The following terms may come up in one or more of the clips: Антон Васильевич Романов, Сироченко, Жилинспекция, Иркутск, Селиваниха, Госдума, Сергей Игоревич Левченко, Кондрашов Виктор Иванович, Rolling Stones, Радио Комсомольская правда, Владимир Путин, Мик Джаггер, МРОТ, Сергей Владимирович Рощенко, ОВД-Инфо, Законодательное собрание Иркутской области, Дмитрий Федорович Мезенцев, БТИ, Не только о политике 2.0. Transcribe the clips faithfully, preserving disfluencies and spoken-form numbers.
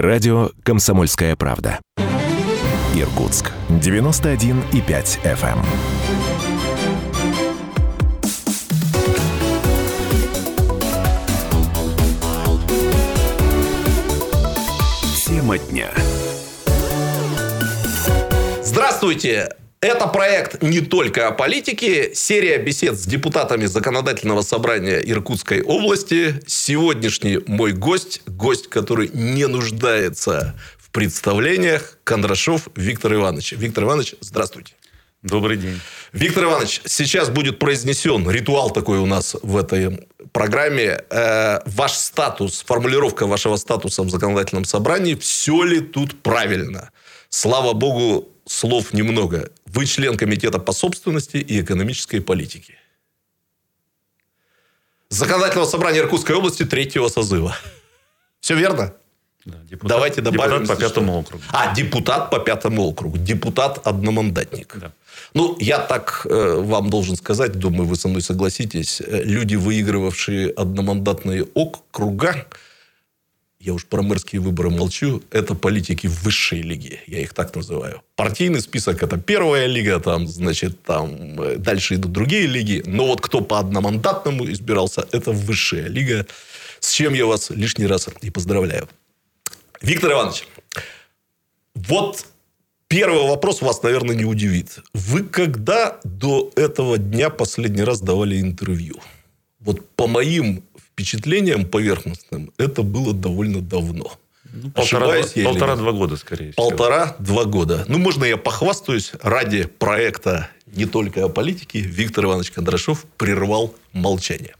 Радио «Комсомольская правда». Иркутск. девяносто один и пять эф эм. Тема дня. Здравствуйте! Это проект не только о политике. Серия бесед с депутатами Законодательного собрания Иркутской области. Сегодняшний мой гость, гость, который не нуждается в представлениях, Кондрашов Виктор Иванович. Виктор Иванович, здравствуйте. Добрый день. Виктор Иванович, сейчас будет произнесен ритуал такой у нас в этой программе. Э, ваш статус, формулировка вашего статуса в Законодательном собрании. Все ли тут правильно? Слава богу, слов немного. Вы член комитета по собственности и экономической политике. Законодательного собрания Иркутской области третьего созыва. Все верно? Да, депутат, Давайте добавим. Депутат по пятому округу. А, депутат по пятому округу. Депутат-одномандатник. Да. Ну, я так э, вам должен сказать, думаю, вы со мной согласитесь. Люди, выигрывавшие одномандатные округа, я уж про мэрские выборы молчу, это политики высшей лиги, я их так называю. Партийный список – это первая лига, там, значит, там дальше идут другие лиги. Но вот кто по одномандатному избирался – это высшая лига, с чем я вас лишний раз и поздравляю. Виктор Иванович, вот первый вопрос вас, наверное, не удивит. Вы когда до этого дня последний раз давали интервью? Вот по моим впечатлением поверхностным, это было довольно давно. Ну, Ошибаюсь, полтора-два года, скорее всего. Полтора-два года. Ну, можно я похвастаюсь? Ради проекта не только о политике Виктор Иванович Кондрашов прервал молчание.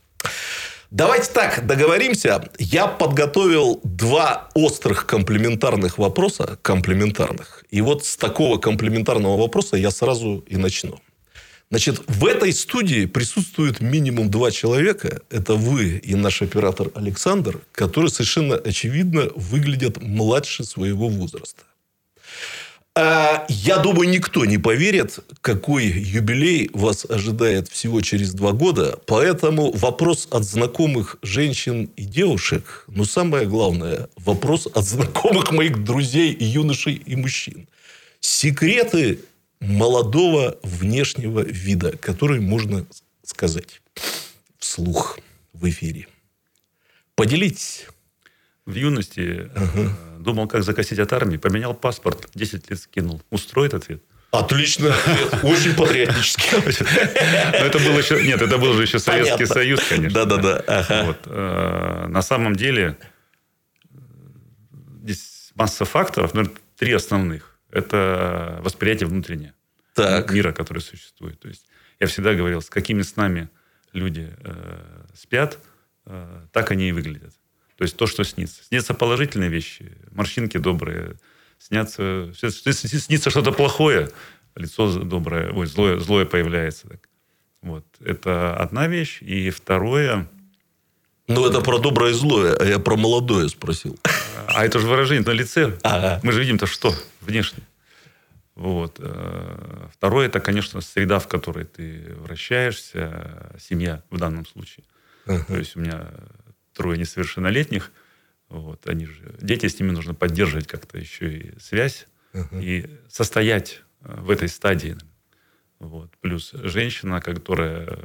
Давайте так договоримся. Я подготовил два острых комплементарных вопроса. Комплементарных. И вот с такого комплементарного вопроса я сразу и начну. Значит, в этой студии присутствует минимум два человека. Это вы и наш оператор Александр, которые совершенно очевидно выглядят младше своего возраста. Я думаю, никто не поверит, какой юбилей вас ожидает всего через два года. Поэтому вопрос от знакомых женщин и девушек, но самое главное, вопрос от знакомых моих друзей, юношей и мужчин. Секреты молодого внешнего вида, который можно сказать вслух в эфире. Поделитесь. В юности ага. думал, как закосить от армии. Поменял паспорт, десять лет скинул. Устроит ответ? Отлично. Очень патриотически. Это было еще... Нет, это был же еще Советский Союз, конечно. Да-да-да. На самом деле здесь масса факторов, но три основных. Это восприятие внутреннее так. мира, который существует. То есть я всегда говорил, с какими снами люди э, спят, э, так они и выглядят. То есть то, что снится. Снятся положительные вещи, морщинки добрые, снятся, снится что-то плохое, лицо доброе, ой, злое, злое появляется. Так. Вот. Это одна вещь. И второе... Ну, это про доброе и злое, а я про молодое спросил. А это же выражение на лице. Ага. Мы же видим-то что внешне. Вот. Второе, это, конечно, среда, в которой ты вращаешься, семья в данном случае. Ага. То есть у меня трое несовершеннолетних. Вот, они же... Дети, с ними нужно поддерживать как-то еще и связь. Ага. И состоять в этой стадии. Вот. Плюс женщина, которая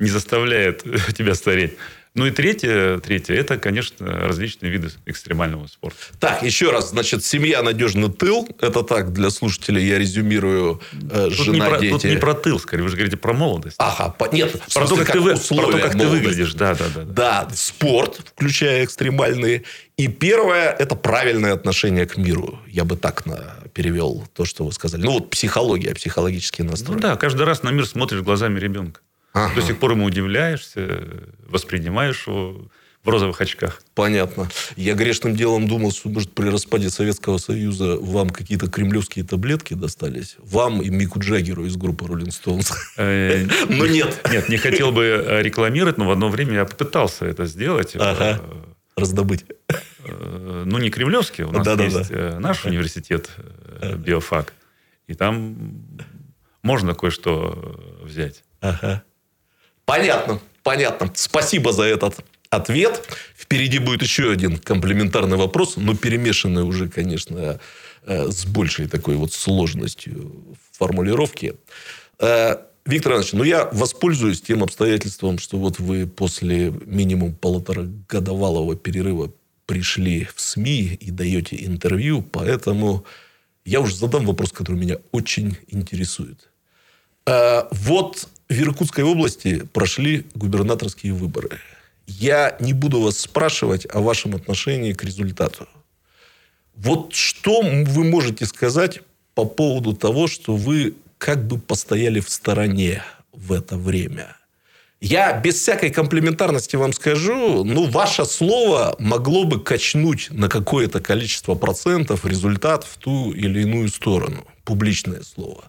не заставляет тебя стареть. Ну и третье, третье, это, конечно, различные виды экстремального спорта. Так, еще раз, значит, семья, надежный тыл. Это так, для слушателей я резюмирую. Э, жена, про, дети. Тут не про тыл, скорее, вы же говорите про молодость. Ага, по, нет. Про то, как, как, ты, про то, как ты выглядишь. Да, да, да, да. Да, спорт, включая экстремальные. И первое, это правильное отношение к миру. Я бы так на, перевел то, что вы сказали. Ну вот психология, психологический настрой. Ну да, каждый раз на мир смотришь глазами ребенка. Ага. До сих пор ему удивляешься, воспринимаешь его в розовых очках. Понятно. Я грешным делом думал, что, может, при распаде Советского Союза вам какие-то кремлевские таблетки достались? Вам и Мику Джаггеру из группы Rolling Stones. Но нет. Нет, не хотел бы рекламировать, но в одно время я попытался это сделать. Ага. Раздобыть. Ну, не кремлевский. У нас есть наш университет, биофак. И там можно кое-что взять. Ага. Понятно, понятно. Спасибо за этот ответ. Впереди будет еще один комплементарный вопрос, но перемешанный уже, конечно, с большей такой вот сложностью формулировки. Виктор Иванович, ну я воспользуюсь тем обстоятельством, что вот вы после минимум полуторагодовалого перерыва пришли в СМИ и даете интервью, поэтому я уже задам вопрос, который меня очень интересует. Вот в Иркутской области прошли губернаторские выборы. Я не буду вас спрашивать о вашем отношении к результату. Вот что вы можете сказать по поводу того, что вы как бы постояли в стороне в это время? Я без всякой комплементарности вам скажу, ну, ваше слово могло бы качнуть на какое-то количество процентов результат в ту или иную сторону. Публичное слово.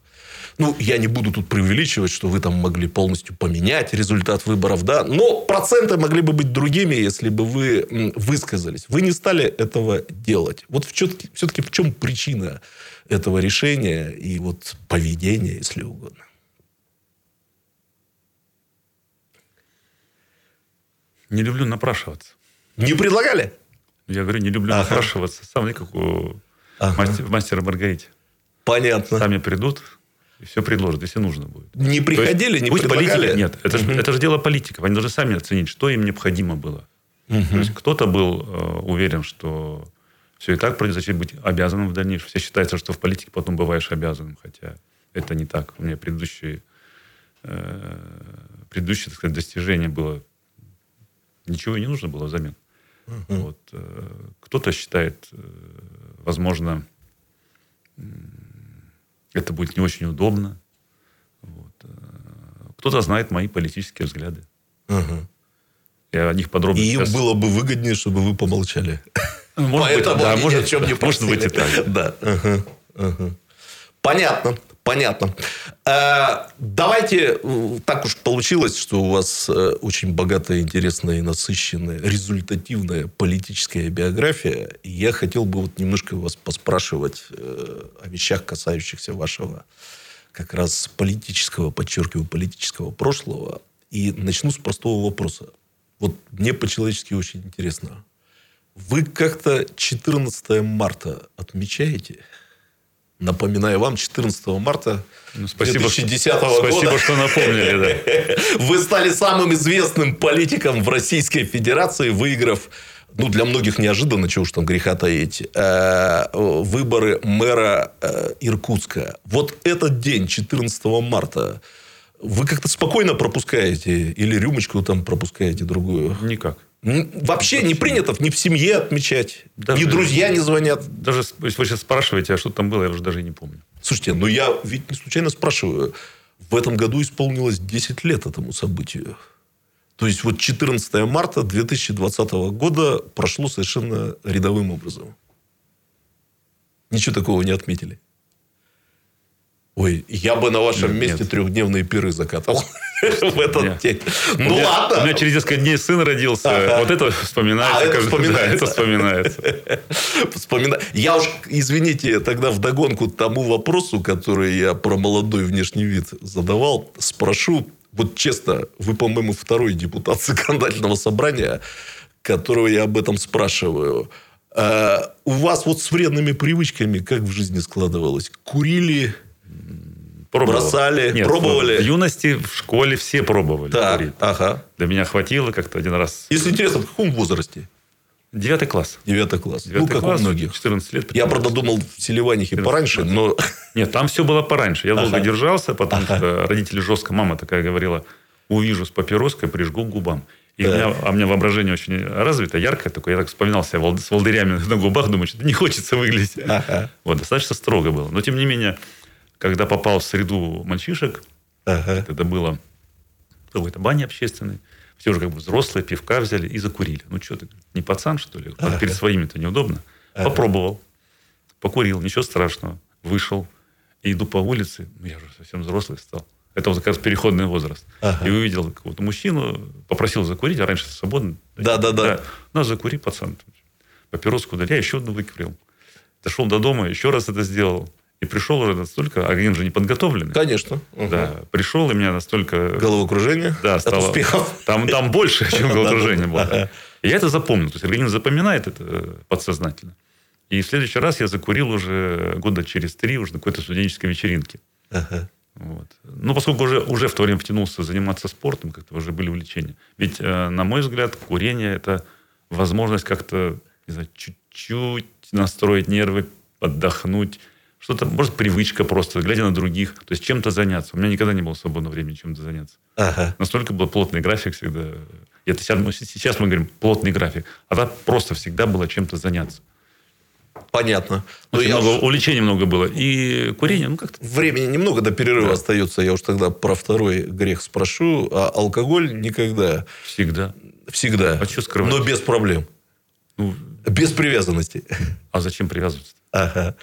Ну, я не буду тут преувеличивать, что вы там могли полностью поменять результат выборов, да. Но проценты могли бы быть другими, если бы вы высказались. Вы не стали этого делать. Вот все-таки в чем причина этого решения и вот поведения, если угодно? Не люблю напрашиваться. Не предлагали? Я говорю, не люблю ага. напрашиваться. Сам я как у ага. мастера, мастера Маргарите. Понятно. Сами придут. И все предложат, если нужно будет. Не приходили, не предлагали? Политики, нет, это, угу. же, это же дело политиков. Они должны сами оценить, что им необходимо было. Угу. То есть, кто-то был э, уверен, что все и так придется, зачем быть обязанным в дальнейшем. Все считается, что в политике потом бываешь обязанным. Хотя это не так. У меня предыдущие, э, предыдущие, так сказать, достижения было. Ничего и не нужно было взамен. Угу. Вот, э, кто-то считает, э, возможно... Э, это будет не очень удобно. Вот. Кто-то знает мои политические взгляды. Ага. Я о них подробно. И им сейчас... было бы выгоднее, чтобы вы помолчали. Может Поэтому быть, да, ни может, ни о чем не может быть и так. Да. Ага. Ага. Понятно. Понятно. Давайте, так уж получилось, что у вас очень богатая, интересная и насыщенная, результативная политическая биография. И я хотел бы вот немножко вас поспрашивать о вещах, касающихся вашего как раз политического, подчеркиваю, политического прошлого. И начну с простого вопроса. Вот мне по-человечески очень интересно. Вы как-то четырнадцатого марта отмечаете? Напоминаю вам, четырнадцатого марта ну, спасибо, две тысячи десятого что, года. Спасибо, что напомнили. Да. Вы стали самым известным политиком в Российской Федерации, выиграв, ну, для многих неожиданно, чего уж там греха таить, выборы мэра Иркутска. Вот этот день, четырнадцатого марта, вы как-то спокойно пропускаете? Или рюмочку там пропускаете другую? Никак. Вообще не принято ни в семье отмечать, даже, ни друзья не звонят. Даже если вы сейчас спрашиваете, а что там было, я уже даже не помню. Слушайте, ну я ведь не случайно спрашиваю. В этом году исполнилось десять лет этому событию. То есть, вот четырнадцатого марта две тысячи двадцатого года прошло совершенно рядовым образом. Ничего такого не отметили. Ой, я бы на вашем нет, месте нет. трехдневные пиры закатал в этот день. Ну ладно. У меня через несколько дней сын родился. Вот это вспоминается. Это вспоминается. Я уж, извините, тогда вдогонку тому вопросу, который я про молодой внешний вид задавал, спрошу. Вот честно, вы, по-моему, второй депутат Законодательного собрания, которого я об этом спрашиваю. У вас вот с вредными привычками как в жизни складывалось? Курили... Пробовал. Бросали, Нет, пробовали. В юности, в школе все пробовали. Так, ага. Для меня хватило как-то один раз. Если интересно, в каком возрасте? Девятый класс. Девятый класс. Девятый ну, как класс, у многих. четырнадцать лет. Я, правда, думал в Селиванихе пораньше, но... Нет, там все было пораньше. Я ага. долго держался, потому ага. что родители жестко, мама такая говорила, увижу с папироской, прижгу к губам. И да. у меня, а у меня воображение очень развито, яркое такое. Я так вспоминал себя с волдырями на губах, думаю, что не хочется выглядеть. Ага. Вот, достаточно строго было. Но, тем не менее... Когда попал в среду мальчишек, ага. это было какой-то бане общественной, все уже как бы взрослые, пивка взяли и закурили. Ну, что ты, не пацан, что ли? Ага. Перед своими-то неудобно. Ага. Попробовал, покурил, ничего страшного. Вышел, и иду по улице, ну, я уже совсем взрослый стал. Это вот как раз переходный возраст. Ага. И увидел какого-то мужчину, попросил закурить, а раньше свободно. Да-да-да. На, закури, пацан. Папироску дали, я еще одну выкурил. Дошел до дома, еще раз это сделал. И пришел уже настолько... Агент же не подготовленный. Конечно. Угу. Да. Пришел, и меня настолько... Головокружение? Да. Стало... От успехов? Там, там больше, чем головокружение было. Я это запомнил. То есть организм запоминает это подсознательно. И в следующий раз я закурил уже года через три, уже на какой-то студенческой вечеринке. Ага. Вот. Ну, поскольку уже, уже в то время потянулся заниматься спортом, как-то уже были увлечения. Ведь, на мой взгляд, курение – это возможность как-то, не знаю, чуть-чуть настроить нервы, отдохнуть. Что-то, может, привычка просто, глядя на других. То есть, чем-то заняться. У меня никогда не было свободного времени чем-то заняться. Ага. Настолько был плотный график всегда. Это сейчас, мы, сейчас мы говорим «плотный график». А там просто всегда было чем-то заняться. Понятно. Очень много, уж... увлечений много было. И курение, ну как-то... Времени немного до перерыва да. остается. Я уж тогда про второй грех спрошу. А алкоголь никогда? Всегда. Всегда. А что скрывать? Но без проблем. Ну... Без привязанности. А зачем привязываться-то? Ага.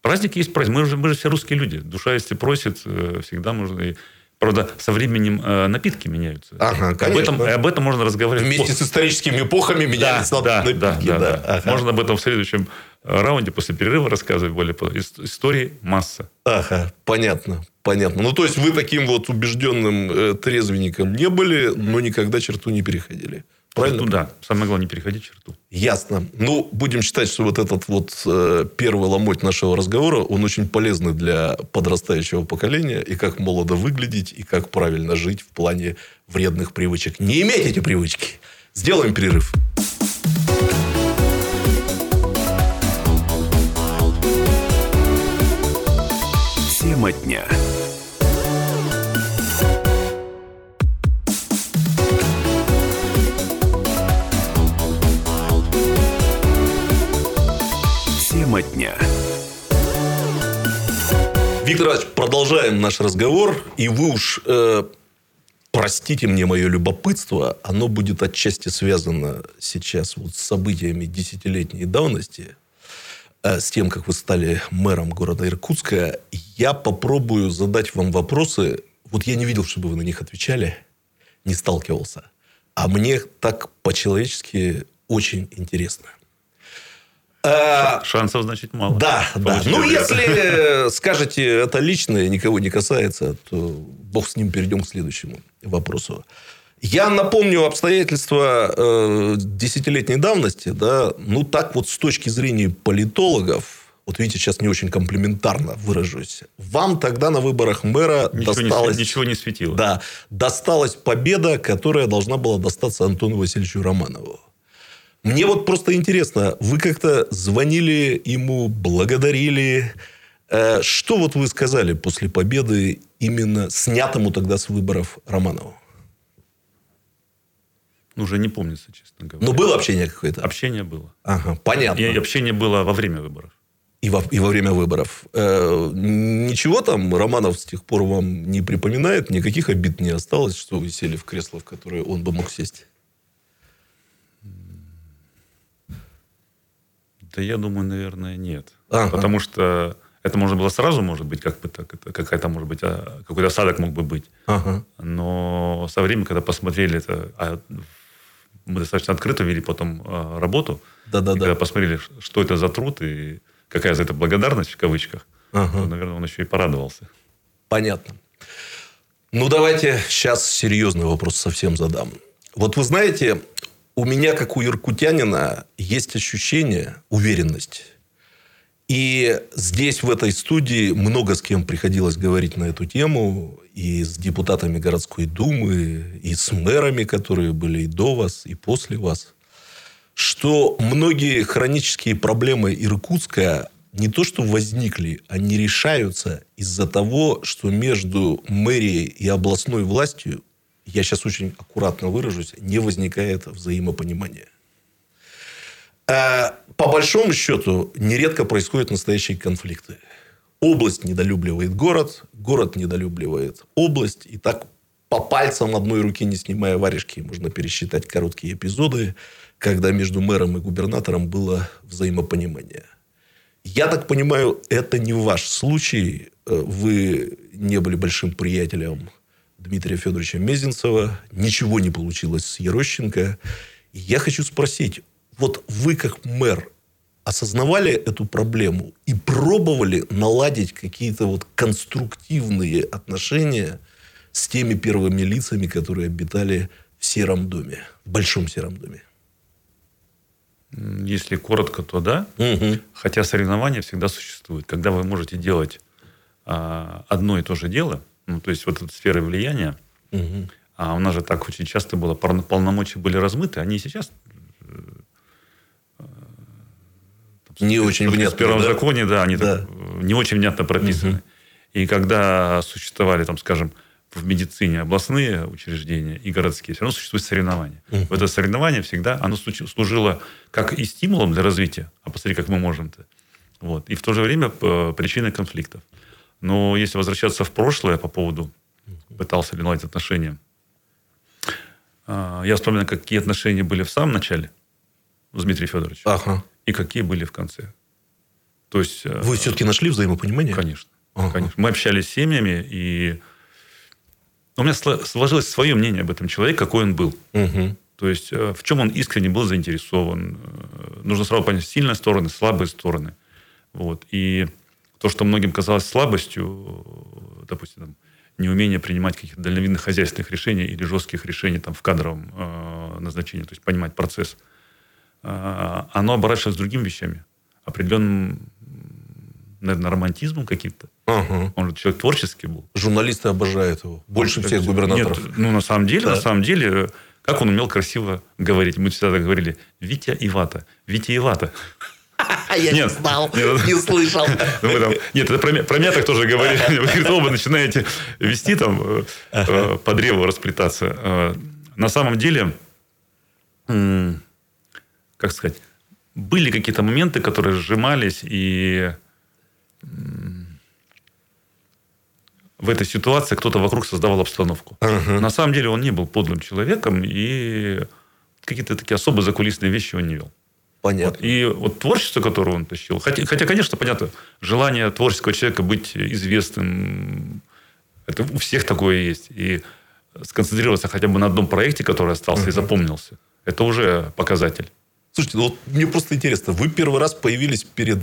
Праздник есть праздник. Мы же, мы же все русские люди. Душа, если просит, всегда можно... Правда, со временем э, напитки меняются. Ага, конечно. Об этом, об этом можно разговаривать. Вместе после. С историческими эпохами менялись да, да, напитки. Да, да, да. Ага. Можно об этом в следующем раунде после перерыва рассказывать более подробно. Истории масса. Ага, понятно, понятно. Ну, то есть, вы таким вот убежденным э, трезвенником не были, но никогда черту не переходили. Правильно? Ну, да. Самое главное, не переходить черту. Ясно. Ну, будем считать, что вот этот вот э, первый ломоть нашего разговора, он очень полезный для подрастающего поколения. И как молодо выглядеть, и как правильно жить в плане вредных привычек. Не иметь эти привычки. Сделаем перерыв. Тема дня. Дня. Виктор Иванович, продолжаем наш разговор. И вы уж э, простите мне мое любопытство. Оно будет отчасти связано сейчас вот с событиями десятилетней давности. Э, с тем, как вы стали мэром города Иркутска. Я попробую задать вам вопросы. Вот я не видел, чтобы вы на них отвечали. Не сталкивался. А мне так по-человечески очень интересно. Шансов, значит, мало. Да, да. Ну, если скажете, это личное, никого не касается, то бог с ним, перейдем к следующему вопросу. Я напомню обстоятельства десятилетней давности. Да, ну, так вот с точки зрения политологов, вот видите, сейчас не очень комплиментарно выражусь. Вам тогда на выборах мэра ничего досталось... Не, ничего не светило. Да. Досталась победа, которая должна была достаться Антону Васильевичу Романову. Мне вот просто интересно, вы как-то звонили ему, благодарили. Что вот вы сказали после победы именно снятому тогда с выборов Романову? Ну, уже не помнится, честно говоря. Но было общение какое-то? Общение было. Ага, понятно. И общение было во время выборов. И во, и во время выборов. Э, ничего там Романов с тех пор вам не припоминает? Никаких обид не осталось, что вы сели в кресло, в которое он бы мог сесть? Да я думаю, наверное, нет. Ага. Потому что это можно было сразу, может быть, как бы так, какая-то, может быть, какой-то осадок мог бы быть. Ага. Но со временем, когда посмотрели это, а мы достаточно открыто вели потом работу, да-да-да. Когда посмотрели, что это за труд и какая за это благодарность в кавычках, ага. то, наверное, он еще и порадовался. Понятно. Ну, давайте сейчас серьезный вопрос совсем задам. Вот вы знаете... У меня, как у иркутянина, есть ощущение, уверенность. И здесь, в этой студии, много с кем приходилось говорить на эту тему. И с депутатами городской думы, и с мэрами, которые были и до вас, и после вас. Что многие хронические проблемы Иркутска не то что возникли, они решаются из-за того, что между мэрией и областной властью, я сейчас очень аккуратно выражусь, не возникает взаимопонимания. По большому счету, нередко происходят настоящие конфликты. Область недолюбливает город, город недолюбливает область. И так по пальцам одной руки, не снимая варежки, можно пересчитать короткие эпизоды, когда между мэром и губернатором было взаимопонимание. Я так понимаю, это не ваш случай. Вы не были большим приятелем Дмитрия Федоровича Мезенцева. Ничего не получилось с Рощенко. Я хочу спросить. Вот вы, как мэр, осознавали эту проблему и пробовали наладить какие-то вот конструктивные отношения с теми первыми лицами, которые обитали в сером доме, в большом сером доме? Если коротко, то да. Угу. Хотя соревнования всегда существуют. Когда вы можете делать а, одно и то же дело, ну, то есть вот эта сфера влияния, угу. а у нас же так очень часто было, полномочия были размыты, они и сейчас... Там, не с, очень внятно. В первом да? законе, да, они да. Так, не очень внятно прописаны. Угу. И когда существовали, там, скажем, в медицине областные учреждения и городские, все равно существуют соревнования. Uh-huh. Вот это соревнование всегда, оно служило как и стимулом для развития, а посмотри, как мы можем-то. Вот. И в то же время причиной конфликтов. Но если возвращаться в прошлое по поводу, пытался ли наладить отношения, я вспоминаю, какие отношения были в самом начале с Дмитрием Федоровичем uh-huh. и какие были в конце. То есть, вы все-таки нашли взаимопонимание? Конечно. Uh-huh. конечно. Мы общались с семьями, и у меня сложилось свое мнение об этом человеке, какой он был. Угу. То есть, в чем он искренне был заинтересован. Нужно сразу понять сильные стороны, слабые стороны. Вот. И то, что многим казалось слабостью, допустим, там, неумение принимать каких-то дальновидных хозяйственных решений или жестких решений там, в кадровом э, назначении, то есть понимать процесс, э, оно оборачивалось другими вещами. Определенным, наверное, романтизмом каким-то. Ага. Он же человек творческий был. Журналисты обожают его. Больше он, всех губернаторов. Нет, ну, на самом деле, да. на самом деле, как он умел красиво говорить. Мы всегда так говорили, Витя Ивата. Витя Ивата. Я не знал, не слышал. Нет, это про меня так тоже говорили. Вы оба начинаете вести, там, по древу расплетаться. На самом деле, как сказать, были какие-то моменты, которые сжимались, и... в этой ситуации кто-то вокруг создавал обстановку. Uh-huh. На самом деле он не был подлым человеком, и какие-то такие особо закулисные вещи он не вел. Понятно. Вот. И вот творчество, которое он тащил... Хотя, хотя, конечно, понятно, желание творческого человека быть известным, это у всех такое есть. И сконцентрироваться хотя бы на одном проекте, который остался uh-huh. и запомнился, это уже показатель. Слушайте, ну вот мне просто интересно, вы первый раз появились перед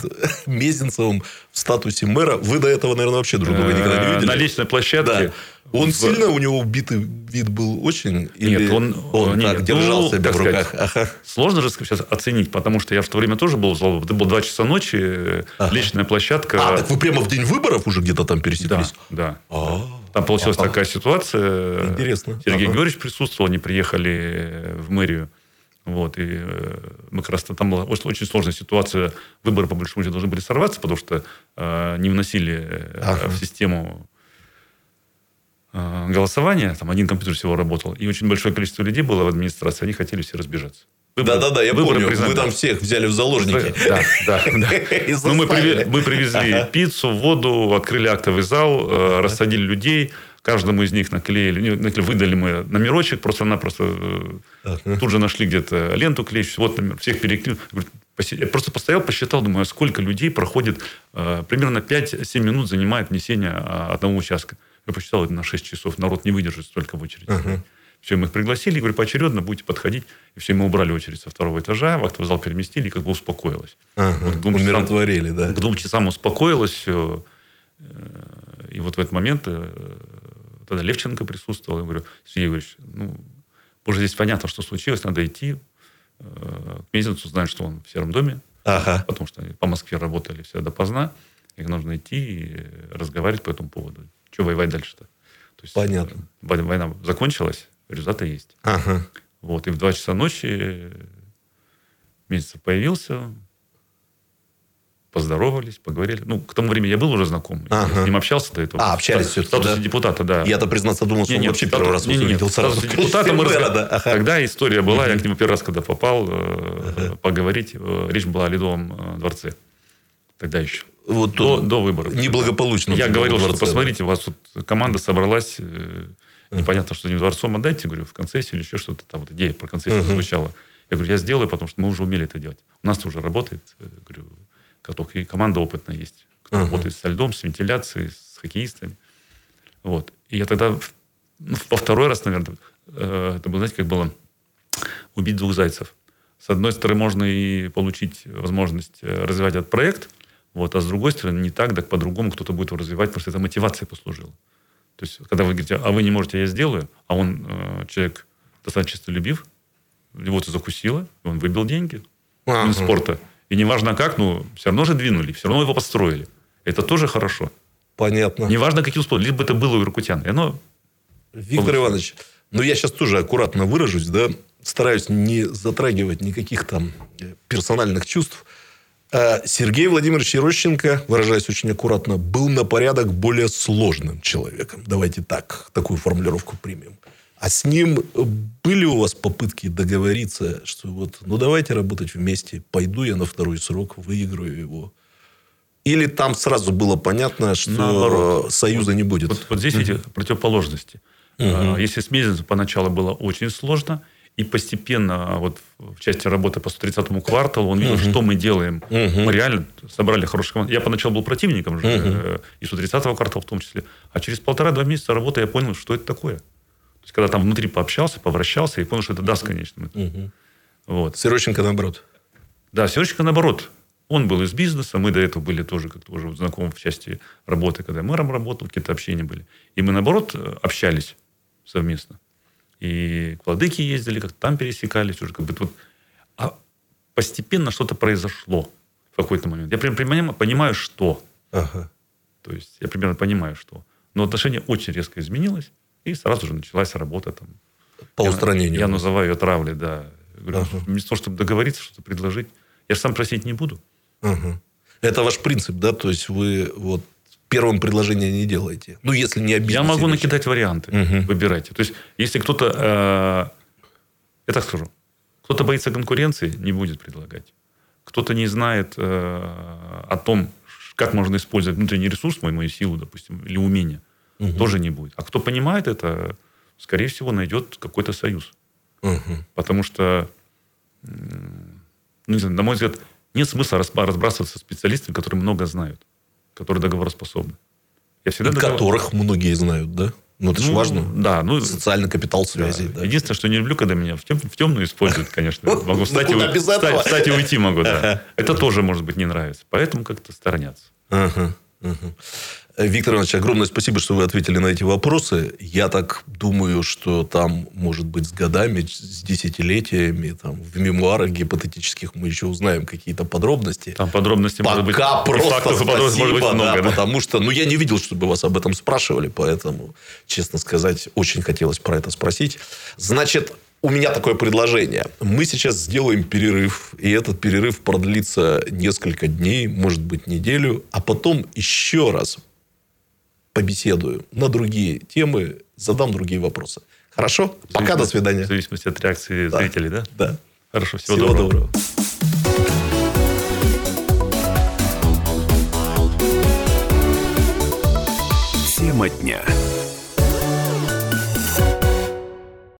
Мезенцевым в статусе мэра. Вы до этого, наверное, вообще друг друга никогда не видели. На лестничной площадке. Да. Он в... сильно, у него убитый вид был очень? Или... Нет, он, он нет, так нет. держался ну, в руках. Сказать, ага. Сложно же сейчас оценить, потому что я в то время тоже был в Золотом. Это было два часа ночи, ага. лестничная площадка. А, так вы прямо в день выборов уже где-то там пересеклись? Да, да. Там получилась А-а-а. такая ситуация. Интересно. Сергей ага. Игоревич присутствовал, они приехали в мэрию. Вот, и э, мы как раз там была очень сложная ситуация. Выборы, по большому счету, должны были сорваться, потому что э, не вносили э, ага. в систему э, голосования. Там один компьютер всего работал. И очень большое количество людей было в администрации. Они хотели все разбежаться. Да-да-да, я помню. Вы там всех взяли в заложники. Да, да. Но мы привезли пиццу, воду, открыли актовый зал, рассадили людей. Каждому из них наклеили, выдали мы номерочек, просто-напросто ага. тут же нашли где-то ленту клеить, вот номер, всех переклеили. Я просто постоял, посчитал, думаю, сколько людей проходит, примерно пять-семь минут занимает внесение одного участка. Я посчитал это на шесть часов, народ не выдержит столько в очереди. Ага. Все, мы их пригласили, говорю, поочередно будете подходить. И все, мы убрали очередь со второго этажа, в актовый зал переместили, и как бы успокоилось. Ага. Вот к, двум часам, да. к двум часам успокоилось все. И вот в этот момент... Тогда Левченко присутствовал. Я говорю, Сергей Игоревич, ну, уже здесь понятно, что случилось, надо идти. К Мезенцу знают, что он в Сером доме, ага. потому что по Москве работали все допоздна. Их нужно идти и разговаривать по этому поводу. Чего воевать дальше-то? То есть, понятно. Война закончилась, результаты есть. Ага. Вот, и в два часа ночи Мезенцев появился, поздоровались, поговорили. Ну, к тому времени я был уже знаком. Ага. Я с ним общался до этого. А, общались все-таки, да? В статусе депутата, да. Я-то, признаться, думал, что не, он нет, вообще депутат, первый раз не, увидел. Нет, сразу депутата мы разговаривали. Да. Ага. Тогда история была. Ага. Я к нему первый раз, когда попал, ага. поговорить. Речь была о Ледовом дворце. Тогда еще. Вот до, до выборов. Неблагополучно. Я говорил, что дворце, посмотрите, да. у вас тут команда собралась. Ага. Непонятно, что не дворцом отдайте. Говорю, в концессию или еще что-то. Там вот идея про концессию ага. звучала. Я говорю, я сделаю, потому что мы уже умели это делать. У нас уже работает. Говорю, каток. И команда опытная есть. Кто uh-huh. работает со льдом, с вентиляцией, с хоккеистами. Вот. И я тогда ну, во второй раз, наверное, э, это было, знаете, как было убить двух зайцев. С одной стороны, можно и получить возможность развивать этот проект, вот, а с другой стороны, не так, так по-другому кто-то будет его развивать, потому что это мотивация послужила. То есть, когда вы говорите, а вы не можете, я сделаю, а он, э, человек достаточно честолюбив, его это закусило, он выбил деньги. ага. вид спорта. И неважно как, ну, все равно же двинули, все равно его построили. Это тоже хорошо. Понятно. Неважно, каким спортом, лишь бы это было у иркутян. И оно Виктор получилось. Иванович, ну, я сейчас тоже аккуратно выражусь, да, стараюсь не затрагивать никаких там персональных чувств. Сергей Владимирович Рощенко, выражаясь очень аккуратно, был на порядок более сложным человеком. Давайте так, такую формулировку примем. А с ним были у вас попытки договориться, что вот, ну, давайте работать вместе, пойду я на второй срок, выиграю его? Или там сразу было понятно, что наоборот, союза не будет? Вот, вот здесь mm-hmm. эти противоположности. Mm-hmm. Если с Мезенцевым поначалу было очень сложно, и постепенно вот в части работы по сто тридцатому кварталу он видел, uh-huh. что мы делаем. Uh-huh. Мы реально собрали хорошую команду. Я поначалу был противником же, uh-huh. и сто тридцатого квартала в том числе. А через полтора-два месяца работы я понял, что это такое. То есть, когда там внутри пообщался, повращался, и понял, что это даст, конечно. Uh-huh. Вот. Сироченко наоборот. Да, Сироченко наоборот. Он был из бизнеса, мы до этого были тоже как-то уже знакомы в части работы, когда мэром работал, какие-то общения были. И мы, наоборот, общались совместно. И к владыке ездили, как-то там пересекались уже. Как бы тут... А постепенно что-то произошло в какой-то момент. Я примерно понимаю, что. Ага. То есть, я примерно понимаю, что. Но отношение очень резко изменилось, и сразу же началась работа там. По устранению. Я, я называю ее травлей, да. Говорю, ага. Вместо того, чтобы договориться, что-то предложить, я же сам просить не буду. Угу. Это ваш принцип, да? То есть, вы вот первым предложение не делаете? Ну, если не обидите. Я могу иначе. Накидать варианты. Угу. Выбирайте. То есть, если кто-то... Э, я так скажу. Кто-то боится конкуренции, не будет предлагать. Кто-то не знает э, о том, как можно использовать внутренний ресурс, мою, мою силу, допустим, или умение. Угу. Тоже не будет. А кто понимает это, скорее всего, найдет какой-то союз. Угу. Потому что, ну, не знаю, на мой взгляд... Нет смысла разбрасываться специалистами, которые много знают, которые договороспособны. Я всегда договор... Которых многие знают, да? Ну, это ну, же важно. Да, ну, социальный капитал связей. Да. Да. Единственное, что не люблю, когда меня в, тем... в темную используют, конечно. Могу встать и уйти могу, да. Это тоже, может быть, не нравится. Поэтому как-то сторонятся. Виктор Иванович, огромное спасибо, что вы ответили на эти вопросы. Я так думаю, что там, может быть, с годами, с десятилетиями, там, в мемуарах гипотетических мы еще узнаем какие-то подробности. Там подробности, пока может быть, просто спасибо, быть много, да, да? Потому что, ну, я не видел, чтобы вас об этом спрашивали, поэтому, честно сказать, очень хотелось про это спросить. Значит, у меня такое предложение. Мы сейчас сделаем перерыв, и этот перерыв продлится несколько дней, может быть, неделю, а потом еще раз побеседую на другие темы, задам другие вопросы. Хорошо? Пока, до свидания. В зависимости от реакции да. зрителей, да? Да. Хорошо, всего, всего доброго. доброго. Тема дня.